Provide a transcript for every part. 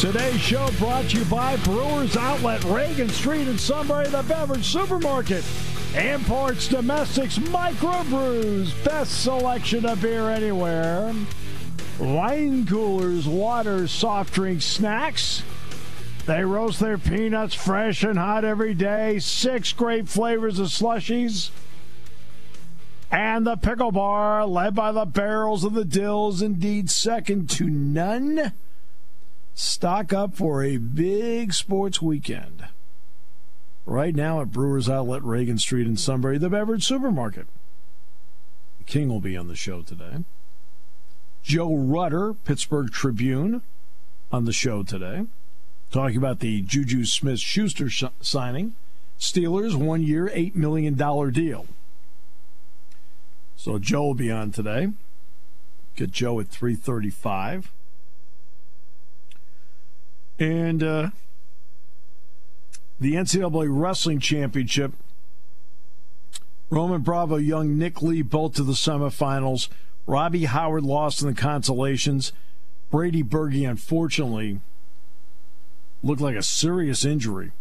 Today's show brought to you by Brewers Outlet, Reagan Street in Sunbury, the beverage supermarket. Imports, domestics, microbrews, best selection of beer anywhere. Wine coolers, water, soft drinks, snacks. They roast their peanuts fresh and hot every day. 6 great flavors of slushies. And the pickle bar, led by the barrels of the dills, indeed second to none. Stock up for a big sports weekend. Right now at Brewers Outlet, Reagan Street in Sunbury, the beverage supermarket. The King will be on the show today. Joe Rutter, Pittsburgh Tribune, on the show today. Talking about the Juju Smith-Schuster signing. Steelers, 1 year, $8 million deal. So Joe will be on today. Get Joe at 3:35. And the NCAA Wrestling Championship. Roman Bravo-Young, Nick Lee, both to the semifinals. Robbie Howard lost in the consolations. Brady Berge, unfortunately, looked like a serious injury.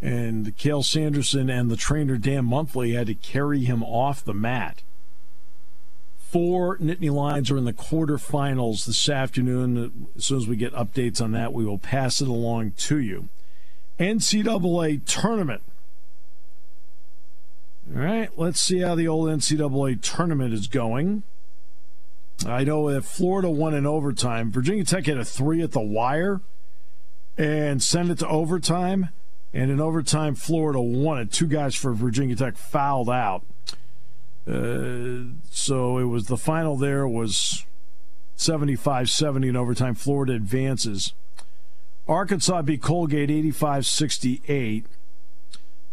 And Cael Sanderson and the trainer Dan Monthly had to carry him off the mat. 4 Nittany Lions are in the quarterfinals this afternoon. As soon as we get updates on that, we will pass it along to you. NCAA tournament. All right, let's see how the old NCAA tournament is going. I know that Florida won in overtime. Virginia Tech had a 3 at the wire and sent it to overtime. And in overtime, Florida won it. 2 guys for Virginia Tech fouled out. So it was the final there was 75-70 in overtime. Florida advances. Arkansas beat Colgate 85-68.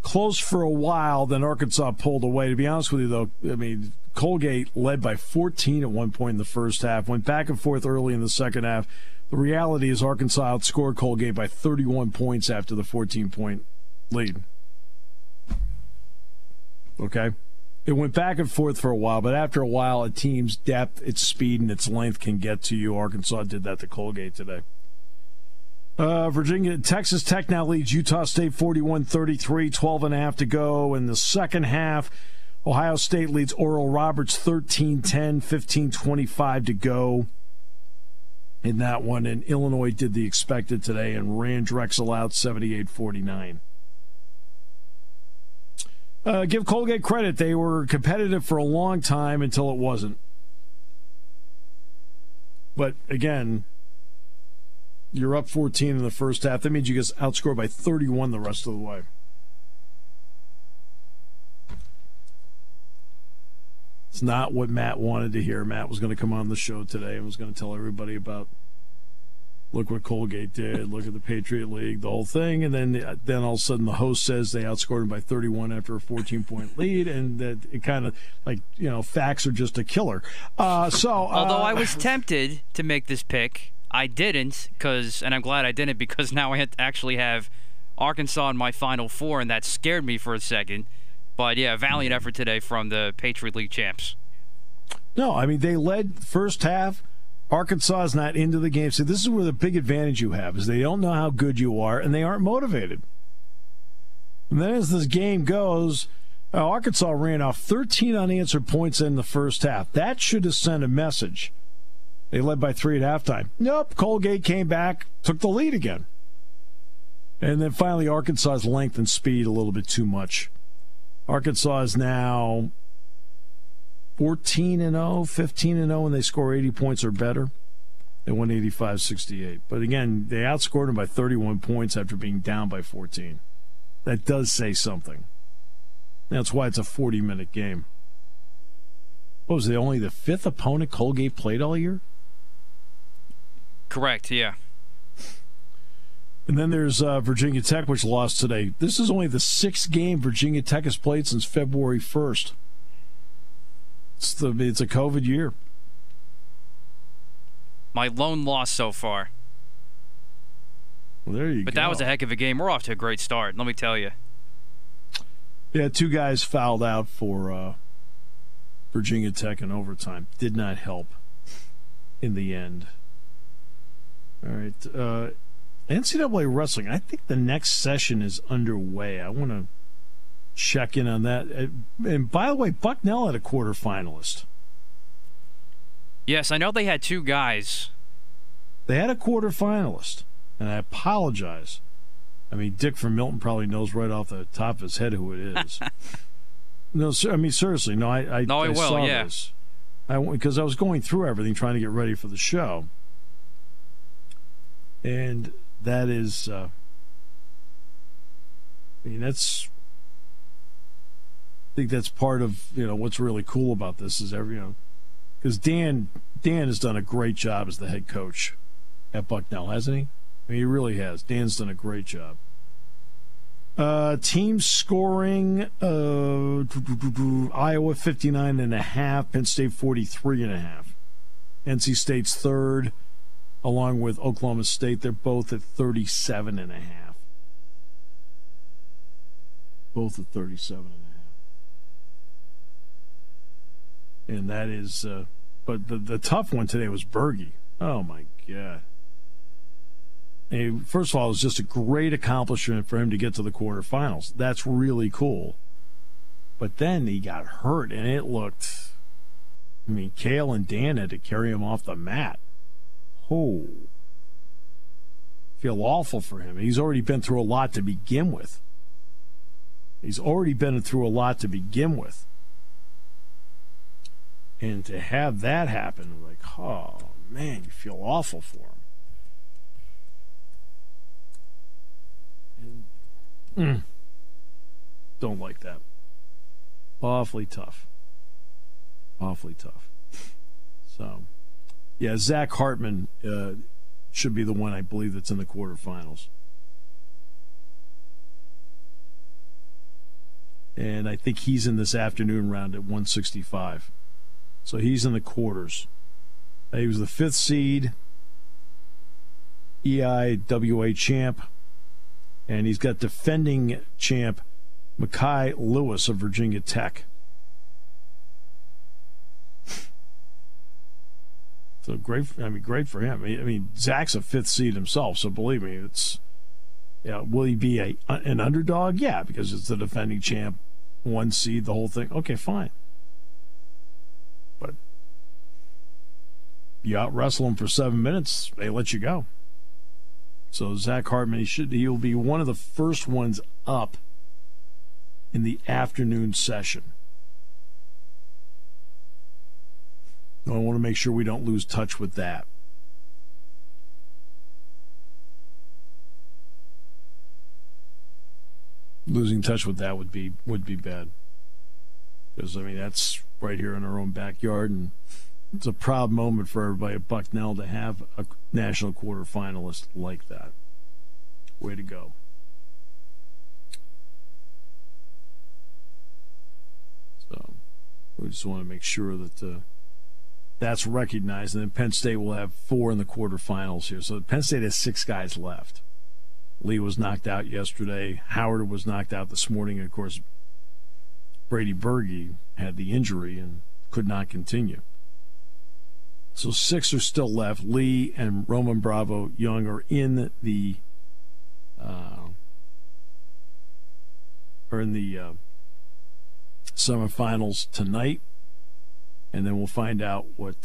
Close for a while, then Arkansas pulled away. To be honest with you, though, I mean, Colgate led by 14 at one point in the first half, went back and forth early in the second half. The reality is Arkansas outscored Colgate by 31 points after the 14-point lead. Okay? It went back and forth for a while, but after a while, a team's depth, its speed, and its length can get to you. Arkansas did that to Colgate today. Virginia, Texas Tech now leads Utah State 41-33, 12.5 to go in the second half. Ohio State leads Oral Roberts 13-10, 15-25 to go in that one. And Illinois did the expected today and ran Drexel out 78-49. Give Colgate credit. They were competitive for a long time until it wasn't. But, again, you're up 14 in the first half. That means you get outscored by 31 the rest of the way. It's not what Matt wanted to hear. Matt was going to come on the show today and was going to tell everybody about, look what Colgate did, look at the Patriot League, the whole thing, and then all of a sudden the host says they outscored him by 31 after a 14-point lead, and that it kind of, like, you know, facts are just a killer. Although I was tempted to make this pick, I didn't, and I'm glad I didn't, because now I had to actually have Arkansas in my Final Four, and that scared me for a second. But, yeah, valiant effort today from the Patriot League champs. No, I mean, they led first half. Arkansas is not into the game. So this is where the big advantage you have is they don't know how good you are, and they aren't motivated. And then as this game goes, Arkansas ran off 13 unanswered points in the first half. That should have sent a message. They led by 3 at halftime. Nope, Colgate came back, took the lead again. And then finally Arkansas's length and speed a little bit too much. Arkansas is now 14-0, 15-0, and they score 80 points or better. They won 85-68. But again, they outscored them by 31 points after being down by 14. That does say something. That's why it's a 40-minute game. What was it, only the 5th opponent Colgate played all year? Correct, yeah. And then there's Virginia Tech, which lost today. This is only the sixth game Virginia Tech has played since February 1st. It's a COVID year. My lone loss so far. Well, there you go. But that was a heck of a game. We're off to a great start, let me tell you. Yeah, two guys fouled out for Virginia Tech in overtime. Did not help in the end. All right. NCAA wrestling, I think the next session is underway. I want to check in on that. And by the way, Bucknell had a quarterfinalist. Yes, I know they had two guys. They had a quarterfinalist, and I apologize. I mean, Dick from Milton probably knows right off the top of his head who it is. No, I mean, seriously. No, I saw this. Because I was going through everything trying to get ready for the show. And that is, I mean, that's, I think that's part of, you know, what's really cool about this is every, you know, because Dan has done a great job as the head coach at Bucknell, hasn't he? I mean, he really has. Dan's done a great job. Team scoring, Iowa 59.5, Penn State 43.5. NC State's third, along with Oklahoma State. They're both at 37.5. Both at 37.5. And that is, but the tough one today was Berge. Oh, my God. And first of all, it was just a great accomplishment for him to get to the quarterfinals. That's really cool. But then he got hurt, and it looked, I mean, Cael and Dan had to carry him off the mat. Oh, feel awful for him. He's already been through a lot to begin with. And to have that happen, like, oh, man, you feel awful for him. And, don't like that. Awfully tough. So... yeah, Zach Hartman should be the one, I believe, that's in the quarterfinals. And I think he's in this afternoon round at 165. So he's in the quarters. He was the fifth seed, EIWA champ, and he's got defending champ Mekhi Lewis of Virginia Tech. So great, I mean, great for him. I mean, Zach's a fifth seed himself, so believe me, it's, yeah. Will he be an underdog? Yeah, because it's the defending champ, one seed, the whole thing. Okay, fine. But you out wrestle him for 7 minutes, they let you go. So Zach Hartman, he'll be one of the first ones up in the afternoon session. I want to make sure we don't lose touch with that. Losing touch with that would be bad. Because, I mean, that's right here in our own backyard, and it's a proud moment for everybody at Bucknell to have a national quarterfinalist like that. Way to go. So, we just want to make sure that... that's recognized, and then Penn State will have four in the quarterfinals here. So Penn State has six guys left. Lee was knocked out yesterday. Howard was knocked out this morning. And, of course, Brady Berge had the injury and could not continue. So six are still left. Lee and Roman Bravo-Young are in the semifinals tonight. And then we'll find out what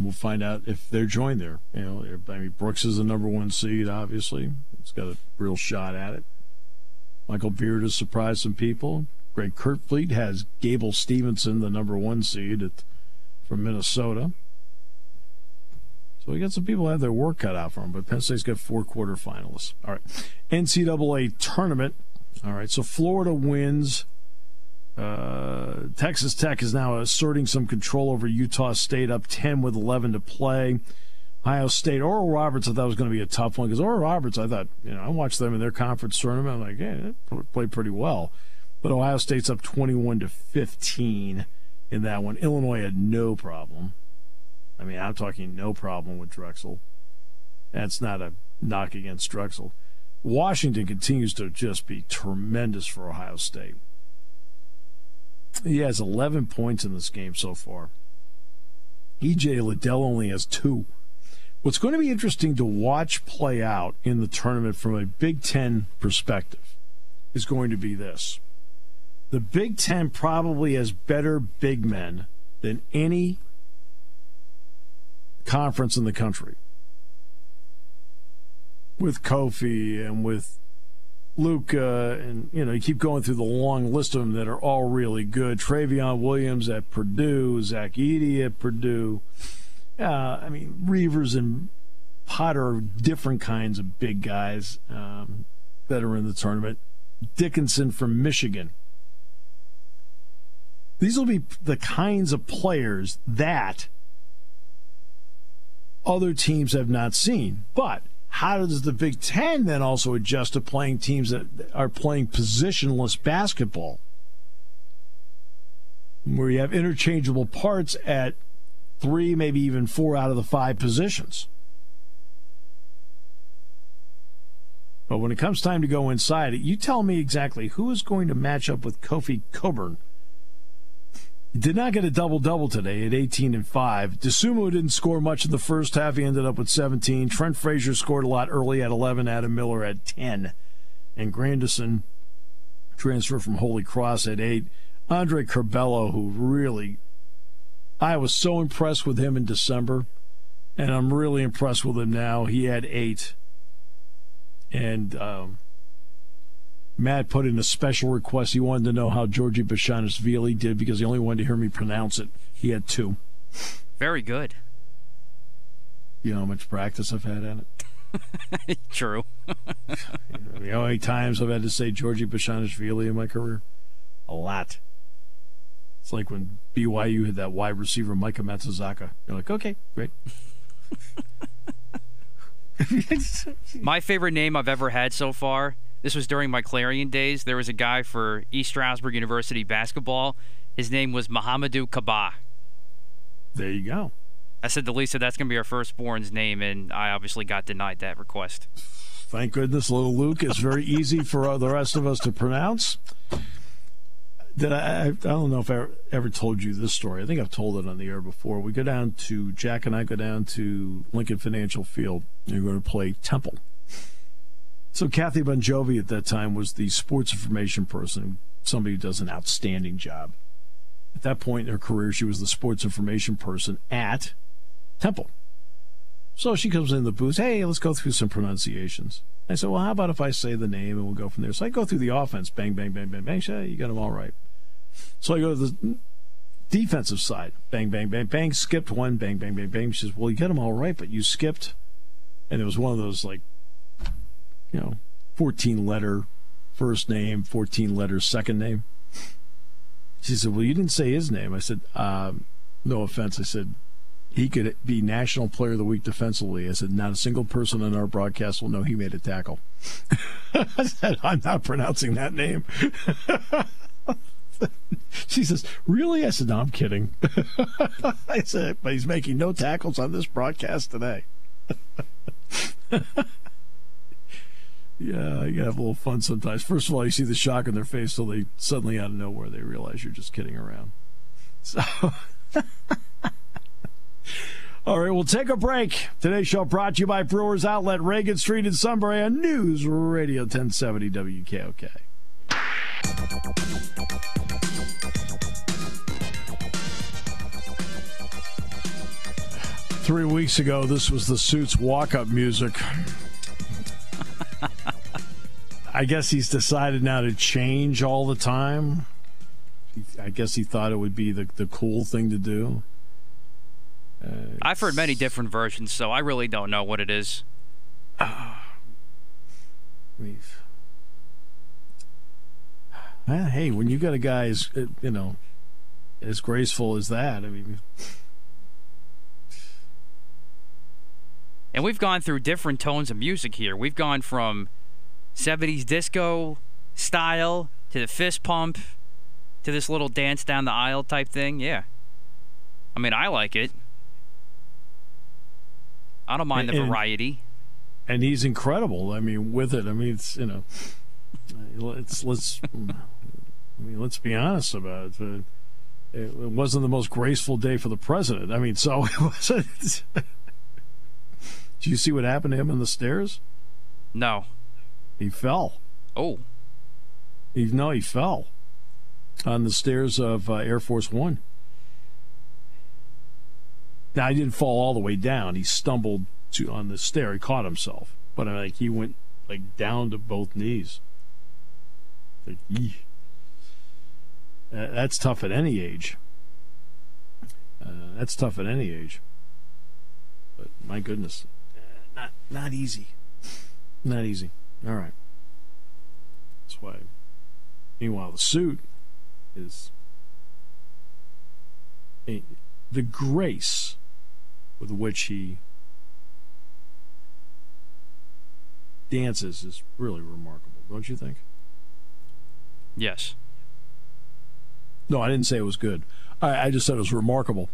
we'll find out if they're joined there. You know, I mean, Brooks is the number one seed, obviously. He's got a real shot at it. Michael Beard has surprised some people. Greg Kerkvliet has Gable Stevenson, the number one seed from Minnesota. So we got some people that have their work cut out for them, but Penn State's got four quarterfinalists. All right, NCAA tournament All right, so Florida wins. Texas Tech is now asserting some control over Utah State, up 10 with 11 to play. Ohio State, Oral Roberts, I thought was going to be a tough one because Oral Roberts, I thought, you know, I watched them in their conference tournament. I'm like, yeah, they played pretty well. But Ohio State's up 21 to 15 in that one. Illinois had no problem. I mean, I'm talking no problem with Drexel. That's not a knock against Drexel. Washington continues to just be tremendous for Ohio State. He has 11 points in this game so far. EJ Liddell only has 2. What's going to be interesting to watch play out in the tournament from a Big Ten perspective is going to be this. The Big Ten probably has better big men than any conference in the country. With Kofi and with Luka, and, you know, you keep going through the long list of them that are all really good. Travion Williams at Purdue, Zach Edey at Purdue. I mean, Reavers and Potter are different kinds of big guys that are in the tournament. Dickinson from Michigan. These will be the kinds of players that other teams have not seen. But how does the Big Ten then also adjust to playing teams that are playing positionless basketball, where you have interchangeable parts at 3, maybe even 4 out of the 5 positions? But when it comes time to go inside, you tell me exactly who is going to match up with Kofi Coburn. He did not get a double-double today at 18 and 5. DeSumo didn't score much in the first half. He ended up with 17. Trent Frazier scored a lot early at 11. Adam Miller at 10. And Grandison, transfer from Holy Cross, at 8. Andre Curbelo, who really, I was so impressed with him in December, and I'm really impressed with him now. He had 8. And Matt put in a special request. He wanted to know how Giorgi Bezhanishvili did because he only wanted to hear me pronounce it. He had 2. Very good. You know how much practice I've had at it? True. You know how many times I've had to say Giorgi Bezhanishvili in my career? A lot. It's like when BYU had that wide receiver, Micah Matsuzaka. You're like, okay, great. My favorite name I've ever had so far, this was during my Clarion days. There was a guy for East Stroudsburg University basketball. His name was Mohamedou Kaba. There you go. I said to Lisa, that's going to be our firstborn's name, and I obviously got denied that request. Thank goodness, little Luke is very easy for the rest of us to pronounce. Did I don't know if I ever told you this story. I think I've told it on the air before. We go down to, Jack and I go down to Lincoln Financial Field, and we're going to play Temple. So Kathy Bon Jovi at that time was the sports information person, somebody who does an outstanding job. At that point in her career, she was the sports information person at Temple. So she comes in the booth, hey, let's go through some pronunciations. I said, well, how about if I say the name and we'll go from there? So I go through the offense, bang, bang, bang, bang, bang. She said, you got them all right. So I go to the defensive side, bang, bang, bang, bang, skipped one, bang, bang, bang, bang. She says, well, you got them all right, but you skipped. And it was one of those, like, you know, 14-letter first name, 14-letter second name. She said, well, you didn't say his name. I said, no offense. I said, he could be National Player of the Week defensively. I said, not a single person on our broadcast will know he made a tackle. I said, I'm not pronouncing that name. She says, really? I said, no, I'm kidding. I said, but he's making no tackles on this broadcast today. Yeah, you gotta have a little fun sometimes. First of all, you see the shock in their face till they suddenly out of nowhere they realize you're just kidding around. So, all right, we'll take a break. Today's show brought to you by Brewers Outlet, Reagan Street in Sunbury, on News Radio 1070 WKOK. Three weeks ago, this was the Suits walk-up music. I guess he's decided now to change all the time. I guess he thought it would be the cool thing to do. I've heard many different versions, so I really don't know what it is. Hey, when you got a guy as, you know, as graceful as that, I mean. And we've gone through different tones of music here. We've gone from 70s disco style to the fist pump to this little dance down the aisle type thing. Yeah. I mean, I like it. I don't mind the variety. And he's incredible. I mean, with it. I mean, it's, you know, let's be honest about it. It wasn't the most graceful day for the president. I mean, so it wasn't. Did you see what happened to him on the stairs? No. He fell. Oh. He fell on the stairs of Air Force One. Now, he didn't fall all the way down. He stumbled on the stair. He caught himself. But I mean, like, he went like down to both knees. Like, that's tough at any age. That's tough at any age. But my goodness, not easy. Not easy. All right. That's why. Meanwhile, the suit is the grace with which he dances is really remarkable, don't you think? Yes. No, I didn't say it was good. I just said it was remarkable.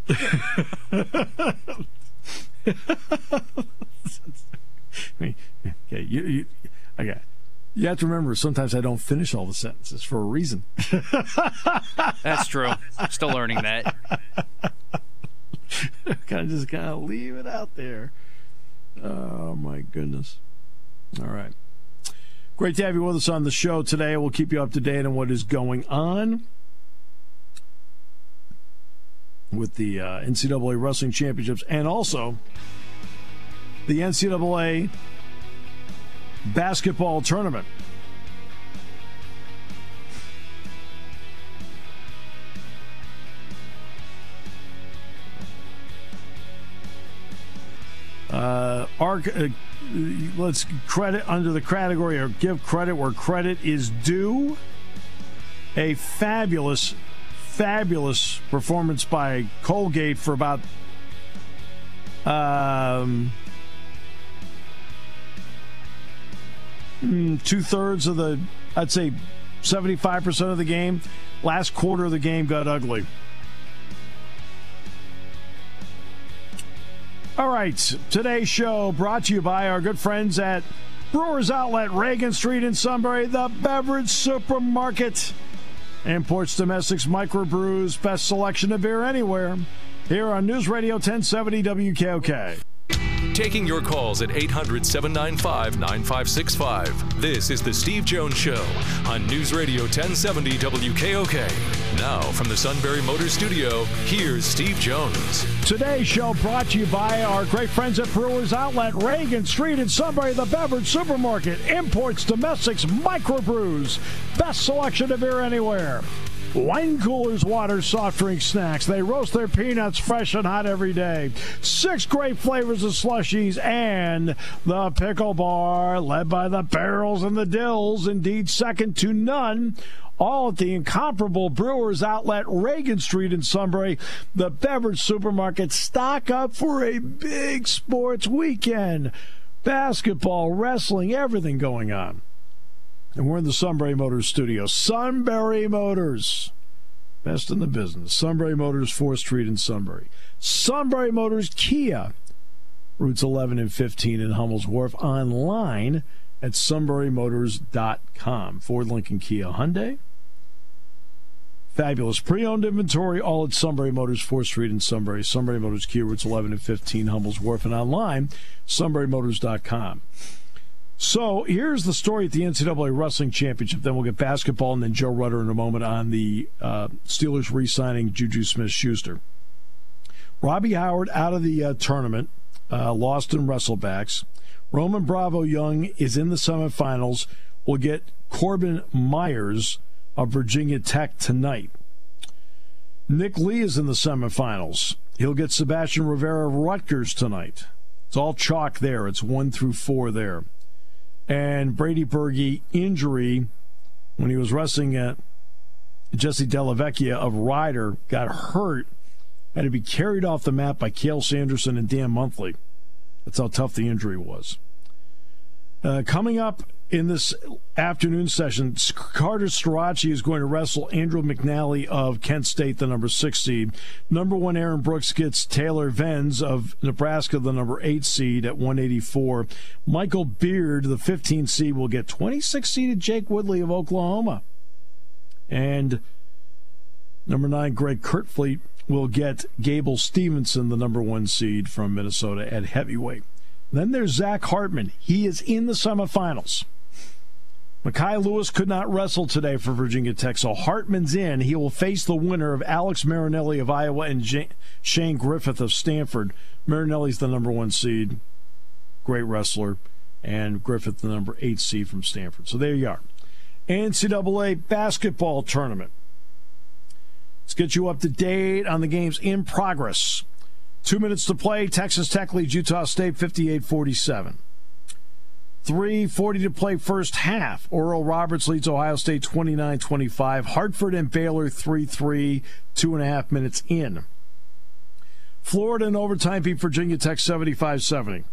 Okay, you have to remember, sometimes I don't finish all the sentences for a reason. That's true. I'm still learning that. Kind of leave it out there. Oh, my goodness. All right. Great to have you with us on the show today. We'll keep you up to date on what is going on with the NCAA Wrestling Championships and also the NCAA Basketball Tournament. Let's credit under the category, or give credit where credit is due. A fabulous, fabulous performance by Colgate for about 2/3 of the, I'd say 75% of the game. Last quarter of the game got ugly. All right, today's show brought to you by our good friends at Brewers Outlet, Reagan Street in Sunbury, the beverage supermarket. Imports, domestics, microbrews, best selection of beer anywhere. Here on News Radio 1070 WKOK. Taking your calls at 800-795-9565. This is the Steve Jones Show on News Radio 1070 WKOK. Now from the Sunbury Motors Studio, here's Steve Jones. Today's show brought to you by our great friends at Brewers Outlet, Reagan Street in Sunbury, the beverage supermarket. Imports, domestics, microbrews. Best selection of beer anywhere. Wine coolers, water, soft drink, snacks. They roast their peanuts fresh and hot every day. 6 great flavors of slushies and the pickle bar, led by the barrels and the dills, indeed second to none. All at the incomparable Brewers Outlet, Reagan Street in Sunbury, the beverage supermarket. Stock up for a big sports weekend. Basketball, wrestling, everything going on. And we're in the Sunbury Motors studio. Sunbury Motors, best in the business. Sunbury Motors, 4th Street in Sunbury. Sunbury Motors Kia, routes 11 and 15 in Hummel's Wharf. Online at sunburymotors.com. Ford, Lincoln, Kia, Hyundai. Fabulous pre-owned inventory, all at Sunbury Motors, 4th Street in Sunbury. Sunbury Motors Kia, routes 11 and 15 Hummel's Wharf. And online, sunburymotors.com. So here's the story at the NCAA Wrestling Championship. Then we'll get basketball, and then Joe Rutter in a moment on the Steelers re-signing Juju Smith-Schuster. Robbie Howard out of the tournament, lost in wrestlebacks. Roman Bravo-Young is in the semifinals. We'll get Corbin Myers of Virginia Tech tonight. Nick Lee is in the semifinals. He'll get Sebastian Rivera of Rutgers tonight. It's all chalk there. It's 1 through 4 there. And Brady Berge injury when he was wrestling at Jesse Delavecchia of Ryder got hurt, had to be carried off the map by Cael Sanderson and Dan Monthly. That's how tough the injury was. Coming up in this afternoon session, Carter Starocci is going to wrestle Andrew McNally of Kent State, the number 6 seed. Number 1 Aaron Brooks gets Taylor Venz of Nebraska, the number 8 seed, at 184. Michael Beard, the 15 seed, will get 26-seeded Jake Woodley of Oklahoma. And number 9 Greg Kerkvliet will get Gable Stevenson, the number 1 seed from Minnesota, at heavyweight. Then there's Zach Hartman. He is in the semifinals. Mekhi Lewis could not wrestle today for Virginia Tech, so Hartman's in. He will face the winner of Alex Marinelli of Iowa and Shane Griffith of Stanford. Marinelli's the number 1 seed, great wrestler, and Griffith the number 8 seed from Stanford. So there you are. NCAA basketball tournament. Let's get you up to date on the games in progress. 2 minutes to play. Texas Tech leads Utah State 58-47. 3:40 to play first half. Oral Roberts leads Ohio State 29-25. Hartford and Baylor 3-3, 2.5 minutes in. Florida in overtime beat Virginia Tech 75-70.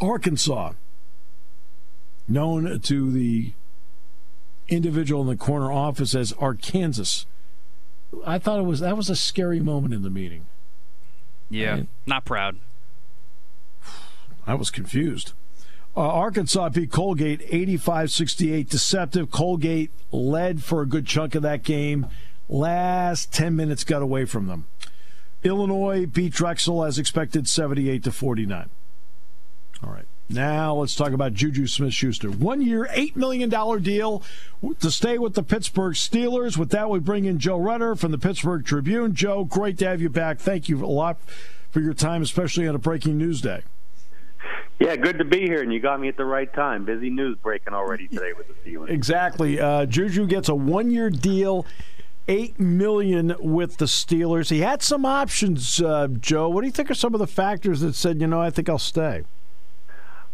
Arkansas, known to the individual in the corner office as Arkansas. I thought that was a scary moment in the meeting. Yeah, I mean, not proud. I was confused. Arkansas beat Colgate 85-68. Deceptive. Colgate led for a good chunk of that game. Last 10 minutes got away from them. Illinois beat Drexel as expected 78-49. All right. Now let's talk about Juju Smith-Schuster. 1 year, $8 million deal to stay with the Pittsburgh Steelers. With that, we bring in Joe Rutter from the Pittsburgh Tribune. Joe, great to have you back. Thank you a lot for your time, especially on a breaking news day. Yeah, good to be here, and you got me at the right time. Busy news breaking already today with the Steelers. Exactly. Juju gets a 1 year deal, $8 million with the Steelers. He had some options, Joe. What do you think are some of the factors that said, I think I'll stay?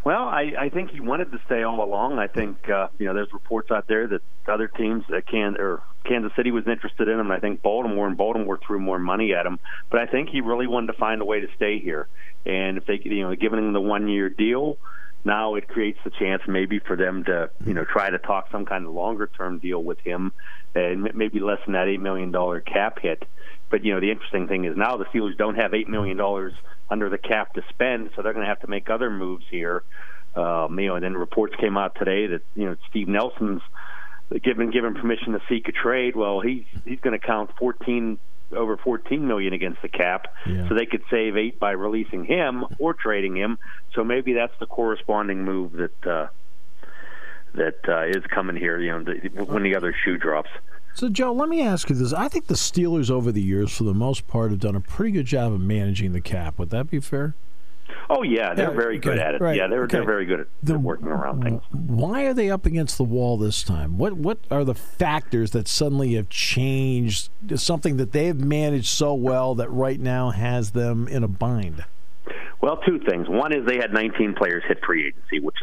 Well, I think he wanted to stay all along. I think there's reports out there that other teams that Kansas City was interested in him, and I think Baltimore threw more money at him. But I think he really wanted to find a way to stay here. And if they, giving him the 1 year deal, now it creates the chance maybe for them to, try to talk some kind of longer term deal with him, and maybe lessen that $8 million cap hit. But the interesting thing is now the Steelers don't have $8 million under the cap to spend, so they're going to have to make other moves here. And then reports came out today that Steve Nelson's given permission to seek a trade. Well, he's going to count over $14 million against the cap, yeah. So they could save 8 by releasing him or trading him. So maybe that's the corresponding move that is coming here. When the other shoe drops. So, Joe, let me ask you this. I think the Steelers over the years, for the most part, have done a pretty good job of managing the cap. Would that be fair? Oh, yeah, they're very good at it. Right. Yeah, they're very good at working around things. Why are they up against the wall this time? What are the factors that suddenly have changed something that they've managed so well that right now has them in a bind? Well, two things. One is they had 19 players hit free agency, which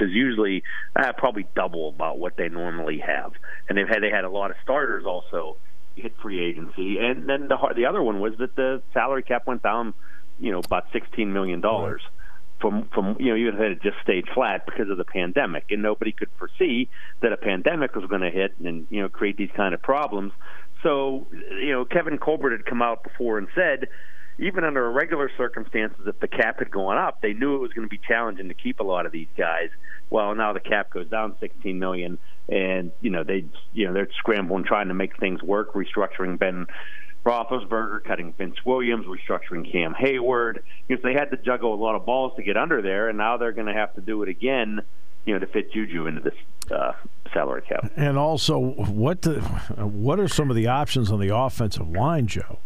is usually probably double about what they normally have. And they had a lot of starters also hit free agency. And then the other one was that the salary cap went down, about $16 million from even if it had just stayed flat because of the pandemic. And nobody could foresee that a pandemic was going to hit and create these kind of problems. So Kevin Colbert had come out before and said, even under irregular circumstances, if the cap had gone up, they knew it was going to be challenging to keep a lot of these guys. Well, now the cap goes down $16 million, and they're scrambling, trying to make things work, restructuring Ben Roethlisberger, cutting Vince Williams, restructuring Cam Hayward. So they had to juggle a lot of balls to get under there, and now they're going to have to do it again, to fit Juju into this salary cap. And also, what are some of the options on the offensive line, Joe?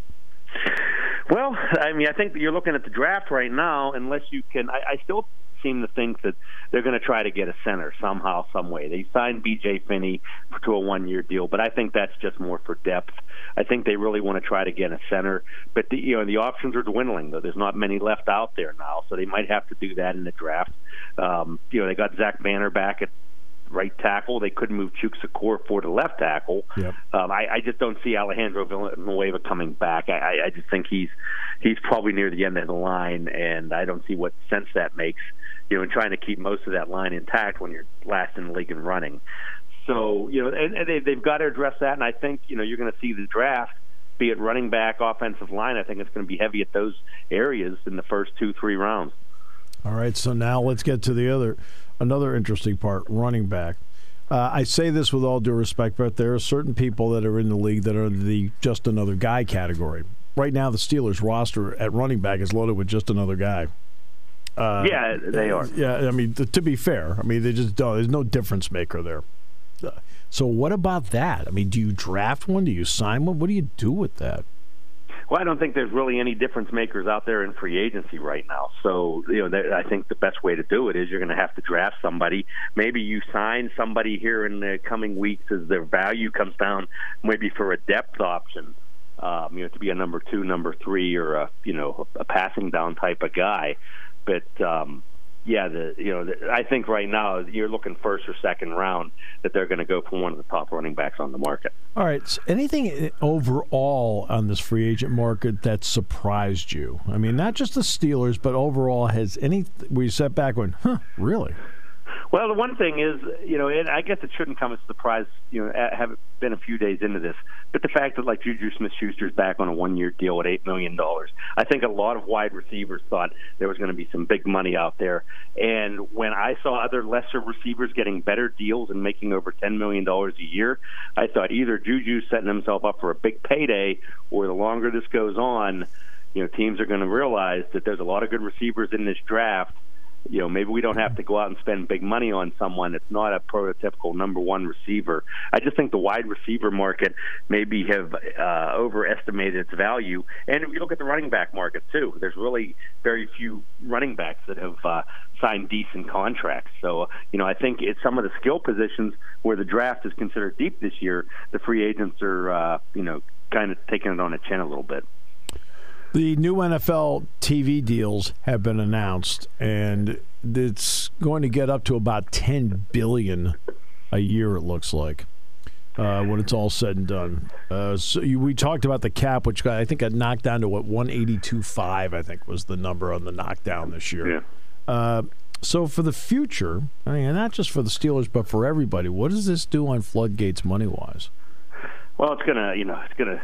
Well, I think that you're looking at the draft right now, unless you can – I still seem to think that they're going to try to get a center somehow, some way. They signed B.J. Finney to a one-year deal, but I think that's just more for depth. I think they really want to try to get a center. But, the options are dwindling, though. There's not many left out there now, so they might have to do that in the draft. They got Zach Banner back at right tackle. They couldn't move Chukwuemeka to left tackle. Yep. I just don't see Alejandro Villanueva coming back. I just think he's probably near the end of the line, and I don't see what sense that makes, you know, in trying to keep most of that line intact when you're last in the league and running. So, you know, and they've got to address that, and I think, you know, you're going to see the draft, be it running back, offensive line, I think it's going to be heavy at those areas in the first 2-3 rounds. All right, so now let's get to the another interesting part, running back. I say this with all due respect, but there are certain people that are in the league that are the just another guy category. Right now, the Steelers roster at running back is loaded with just another guy. Yeah, they are. Yeah, I mean, to be fair, I mean, they just don't. There's no difference maker there. So what about that? I mean, do you draft one? Do you sign one? What do you do with that? Well, I don't think there's really any difference makers out there in free agency right now. So, you know, I think the best way to do it is you're going to have to draft somebody. Maybe you sign somebody here in the coming weeks as their value comes down, maybe for a depth option, you know, to be a number two, number three, or a, you know, a passing down type of guy. But yeah, I think right now you're looking first or second round that they're going to go for one of the top running backs on the market. All right. So anything overall on this free agent market that surprised you? I mean, not just the Steelers, but overall, has any we sat back when? Huh? Really? Well, the one thing is, you know, and I guess it shouldn't come as a surprise, you know, have been a few days into this, but the fact that, like, Juju Smith-Schuster is back on a one-year deal at $8 million. I think a lot of wide receivers thought there was going to be some big money out there. And when I saw other lesser receivers getting better deals and making over $10 million a year, I thought either Juju's setting himself up for a big payday, or the longer this goes on, you know, teams are going to realize that there's a lot of good receivers in this draft. You know, maybe we don't have to go out and spend big money on someone that's not a prototypical number one receiver. I just think the wide receiver market maybe have overestimated its value. And if you look at the running back market, too, there's really very few running backs that have signed decent contracts. So, you know, I think it's some of the skill positions where the draft is considered deep this year, the free agents are, you know, kind of taking it on the chin a little bit. The new NFL TV deals have been announced, and it's going to get up to about $10 billion a year, it looks like, when it's all said and done. We talked about the cap, which I think got knocked down to, what, 182.5, I think, was the number on the knockdown this year. Yeah. So for the future, I mean, not just for the Steelers, but for everybody, what does this do on floodgates money-wise? Well, it's gonna, you know, it's gonna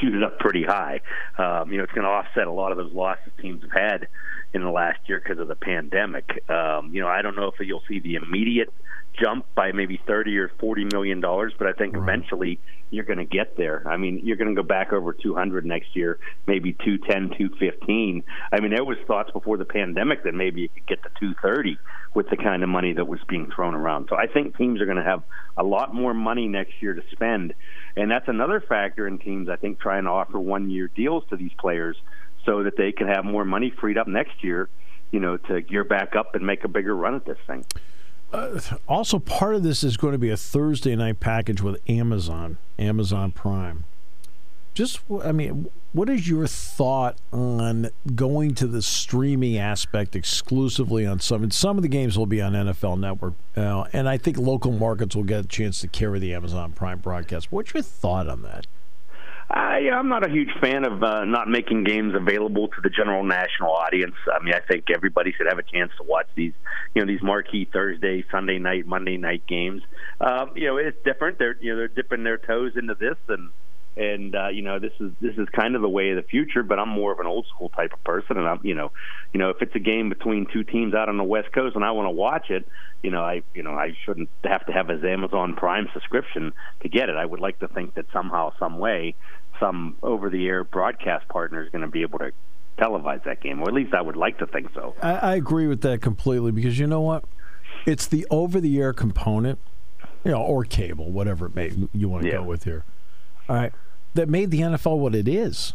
shoot it up pretty high. You know, it's gonna offset a lot of those losses teams have had in the last year because of the pandemic. You know, I don't know if you'll see the immediate jump by maybe $30 or $40 million, but I think eventually you're going to get there. I mean, you're going to go back over 200 next year, maybe 210, 215. I mean, there was thoughts before the pandemic that maybe it could get to 230 with the kind of money that was being thrown around. So I think teams are going to have a lot more money next year to spend, and that's another factor in teams, I think, trying to offer one-year deals to these players so that they can have more money freed up next year, you know, to gear back up and make a bigger run at this thing. Also, part of this is going to be a Thursday night package with Amazon Prime. Just, I mean, what is your thought on going to the streaming aspect exclusively on some? And some of the games will be on NFL Network, and I think local markets will get a chance to carry the Amazon Prime broadcast. What's your thought on that? I'm not a huge fan of not making games available to the general national audience. I mean, I think everybody should have a chance to watch these, you know, these marquee Thursday, Sunday night, Monday night games. You know, it's different. They're dipping their toes into this, and you know, this is kind of the way of the future. But I'm more of an old school type of person, and I'm you know, if it's a game between two teams out on the West Coast and I want to watch it, I shouldn't have to have an Amazon Prime subscription to get it. I would like to think that somehow, some way, some over-the-air broadcast partner is going to be able to televise that game, or at least I would like to think so. I agree with that completely, because you know what? It's the over-the-air component, you know, or cable, whatever it may you want to go with here. All right, that made the NFL what it is.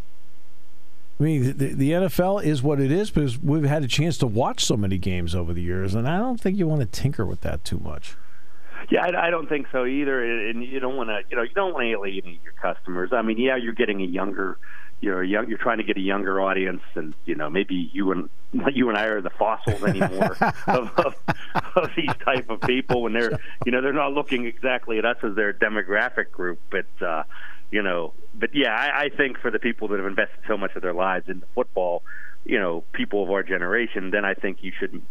I mean, the NFL is what it is because we've had a chance to watch so many games over the years, and I don't think you want to tinker with that too much. Yeah, I don't think so either, and you don't want to alienate your customers. I mean, yeah, you're getting a younger you're trying to get a younger audience, and maybe you and I are the fossils anymore of these type of people, and they're they're not looking exactly at us as their demographic group, but I think for the people that have invested so much of their lives into football, people of our generation, then I think you should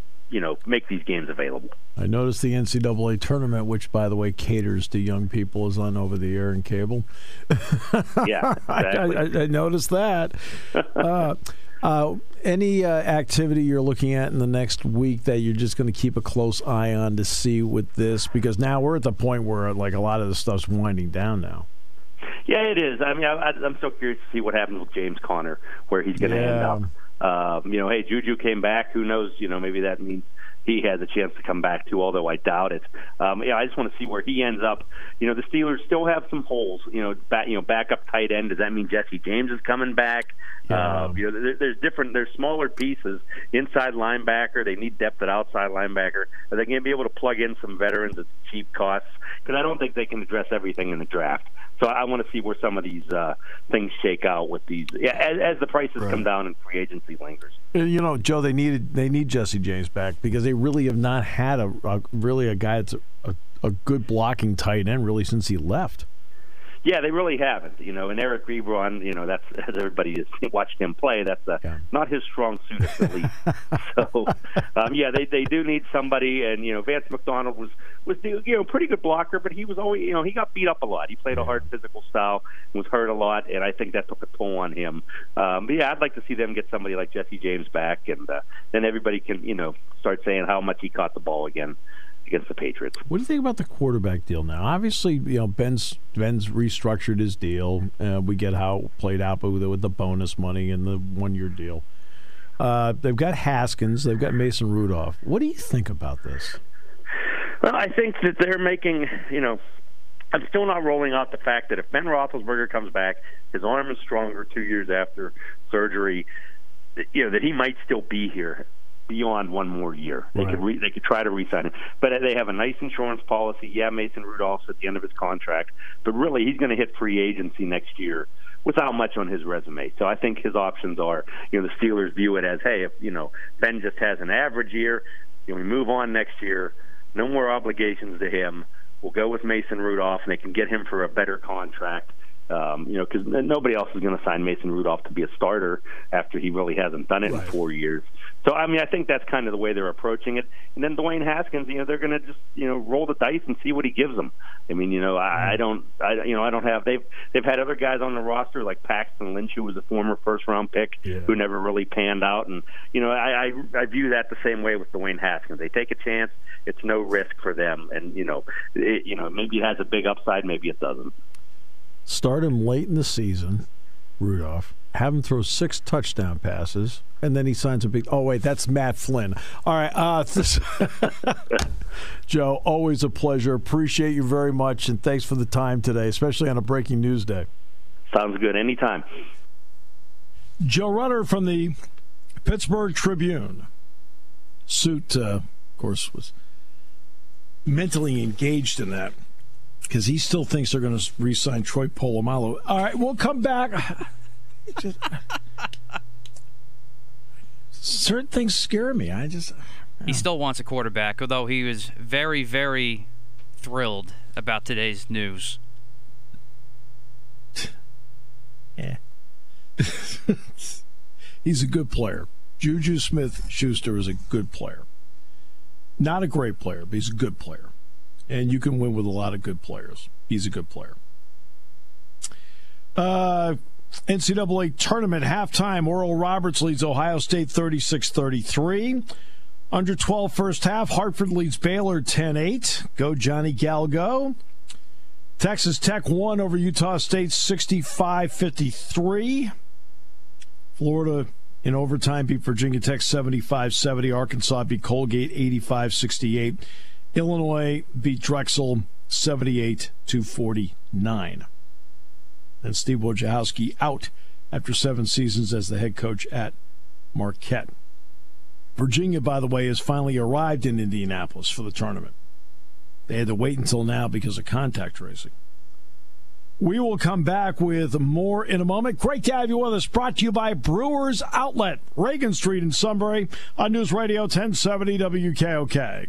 make these games available. I noticed the NCAA tournament, which, by the way, caters to young people, is on over the air and cable. Yeah, exactly. I noticed that. Any activity you're looking at in the next week that you're just going to keep a close eye on to see with this? Because now we're at the point where, like, a lot of the stuff's winding down now. Yeah, it is. I mean, I'm so curious to see what happens with James Conner, where he's going to end up. Hey, Juju came back. Who knows? Maybe that means he has a chance to come back too, although I doubt it. I just want to see where he ends up. The Steelers still have some holes. Backup tight end. Does that mean Jesse James is coming back? There's smaller pieces. Inside linebacker, they need depth at outside linebacker. Are they going to be able to plug in some veterans at cheap costs? Because I don't think they can address everything in the draft. So I want to see where some of these things shake out with these as the prices come down and free agency lingers. Joe, they need Jesse James back because they really have not had a guy that's a good blocking tight end really since he left. Yeah, they really haven't, And Eric Ebron, that's, as everybody has watched him play, that's not his strong suit at the league. So, they do need somebody. And Vance McDonald was pretty good blocker, but he was always, he got beat up a lot. He played a hard physical style, and was hurt a lot, and I think that took a toll on him. I'd like to see them get somebody like Jesse James back, and then everybody can, start saying how much he caught the ball again against the Patriots. What do you think about the quarterback deal now? Obviously, Ben's restructured his deal. We get how it played out with the bonus money and the one-year deal. They've got Haskins. They've got Mason Rudolph. What do you think about this? Well, I think that they're making, I'm still not rolling out the fact that if Ben Roethlisberger comes back, his arm is stronger 2 years after surgery, that he might still be here beyond one more year. They could try to re-sign him. But they have a nice insurance policy. Yeah, Mason Rudolph's at the end of his contract. But really, he's going to hit free agency next year without much on his resume. So I think his options are, the Steelers view it as, hey, if, Ben just has an average year, we move on next year, no more obligations to him. We'll go with Mason Rudolph, and they can get him for a better contract. Because nobody else is going to sign Mason Rudolph to be a starter after he really hasn't done it in 4 years. So, I think that's kind of the way they're approaching it. And then Dwayne Haskins, they're going to just, roll the dice and see what he gives them. They've had other guys on the roster like Paxton Lynch, who was a former first-round pick who never really panned out. And, I view that the same way with Dwayne Haskins. They take a chance. It's no risk for them. And, maybe it has a big upside, maybe it doesn't. Start him late in the season, Rudolph. Have him throw 6 touchdown passes, and then he signs a big. Oh wait, that's Matt Flynn. All right, Joe, always a pleasure. Appreciate you very much, and thanks for the time today, especially on a breaking news day. Sounds good. Anytime. Joe Rutter from the Pittsburgh Tribune. Suit, of course, was mentally engaged in that, because he still thinks they're going to re-sign Troy Polamalu. All right, we'll come back. Certain things scare me. He still wants a quarterback, although he was very, very thrilled about today's news. Yeah. He's a good player. Juju Smith-Schuster is a good player. Not a great player, but he's a good player. And you can win with a lot of good players. He's a good player. NCAA tournament halftime. Oral Roberts leads Ohio State 36-33. Under 12 first half. Hartford leads Baylor 10-8. Go Johnny Galgo. Texas Tech won over Utah State 65-53. Florida in overtime beat Virginia Tech 75-70. Arkansas beat Colgate 85-68. Illinois beat Drexel 78-49. And Steve Wojciechowski out after 7 seasons as the head coach at Marquette. Virginia, by the way, has finally arrived in Indianapolis for the tournament. They had to wait until now because of contact tracing. We will come back with more in a moment. Great to have you with us. Brought to you by Brewers Outlet, Reagan Street in Sunbury, on News Radio 1070 WKOK.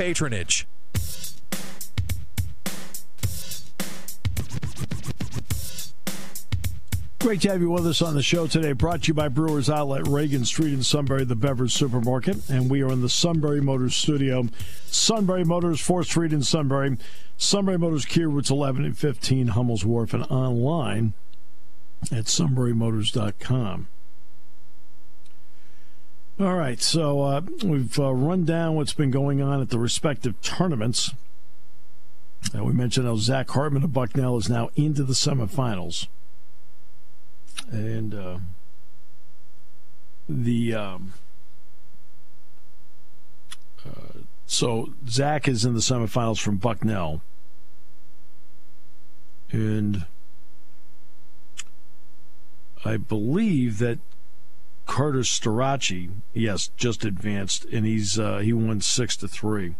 patronage. Great to have you with us on the show today. Brought to you by Brewers Outlet, Reagan Street in Sunbury, the Beverage Supermarket. And we are in the Sunbury Motors studio. Sunbury Motors, 4th Street in Sunbury. Sunbury Motors, Key Routes 11 and 15, Hummel's Wharf. And online at sunburymotors.com. All right, so we've run down what's been going on at the respective tournaments. We mentioned how Zach Hartman of Bucknell is now into the semifinals. And so Zach is in the semifinals from Bucknell. And I believe that Carter Starocci, yes, just advanced, and he's he won 6-3.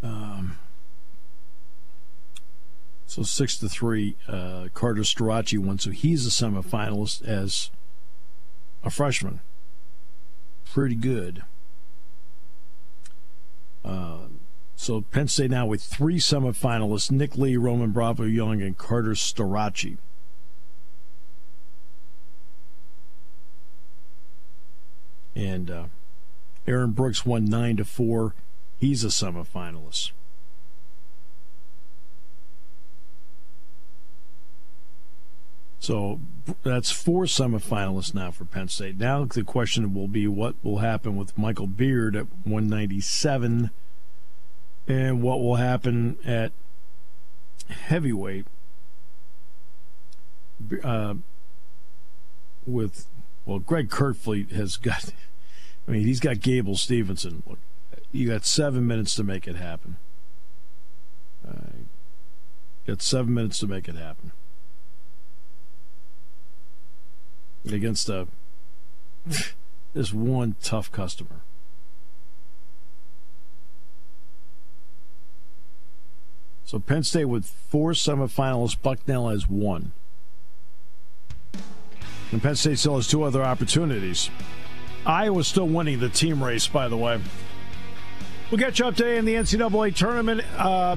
So 6-3, Carter Starocci won. So he's a semifinalist as a freshman. Pretty good. So Penn State now with three semifinalists: Nick Lee, Roman Bravo-Young, and Carter Starocci. And Aaron Brooks won 9-4. He's a semifinalist. So that's four semifinalists now for Penn State. Now the question will be what will happen with Michael Beard at 197 and what will happen at heavyweight with, well, Greg Kerkvliet has got... I mean, he's got Gable Stevenson. Look, you got 7 minutes to make it happen. Got 7 minutes to make it happen against this one tough customer. So Penn State with four semifinalists. Bucknell has one. And Penn State still has two other opportunities. Iowa's still winning the team race, by the way. We'll get you up today in the NCAA tournament,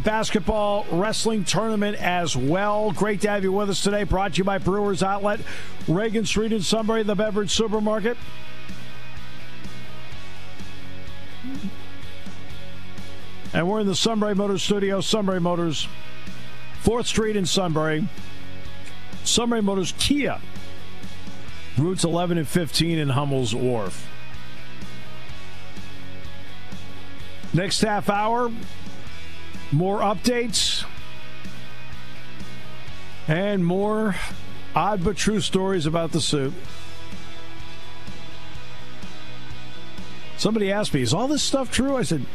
basketball, wrestling tournament as well. Great to have you with us today. Brought to you by Brewers Outlet, Reagan Street in Sunbury, the Beverage Supermarket. And we're in the Sunbury Motors studio, Sunbury Motors, 4th Street in Sunbury. Sunbury Motors Kia, Routes 11 and 15 in Hummel's Wharf. Next half hour, more updates and more odd but true stories about the suit. Somebody asked me, is all this stuff true? I said,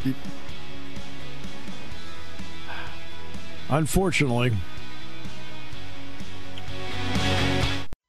unfortunately.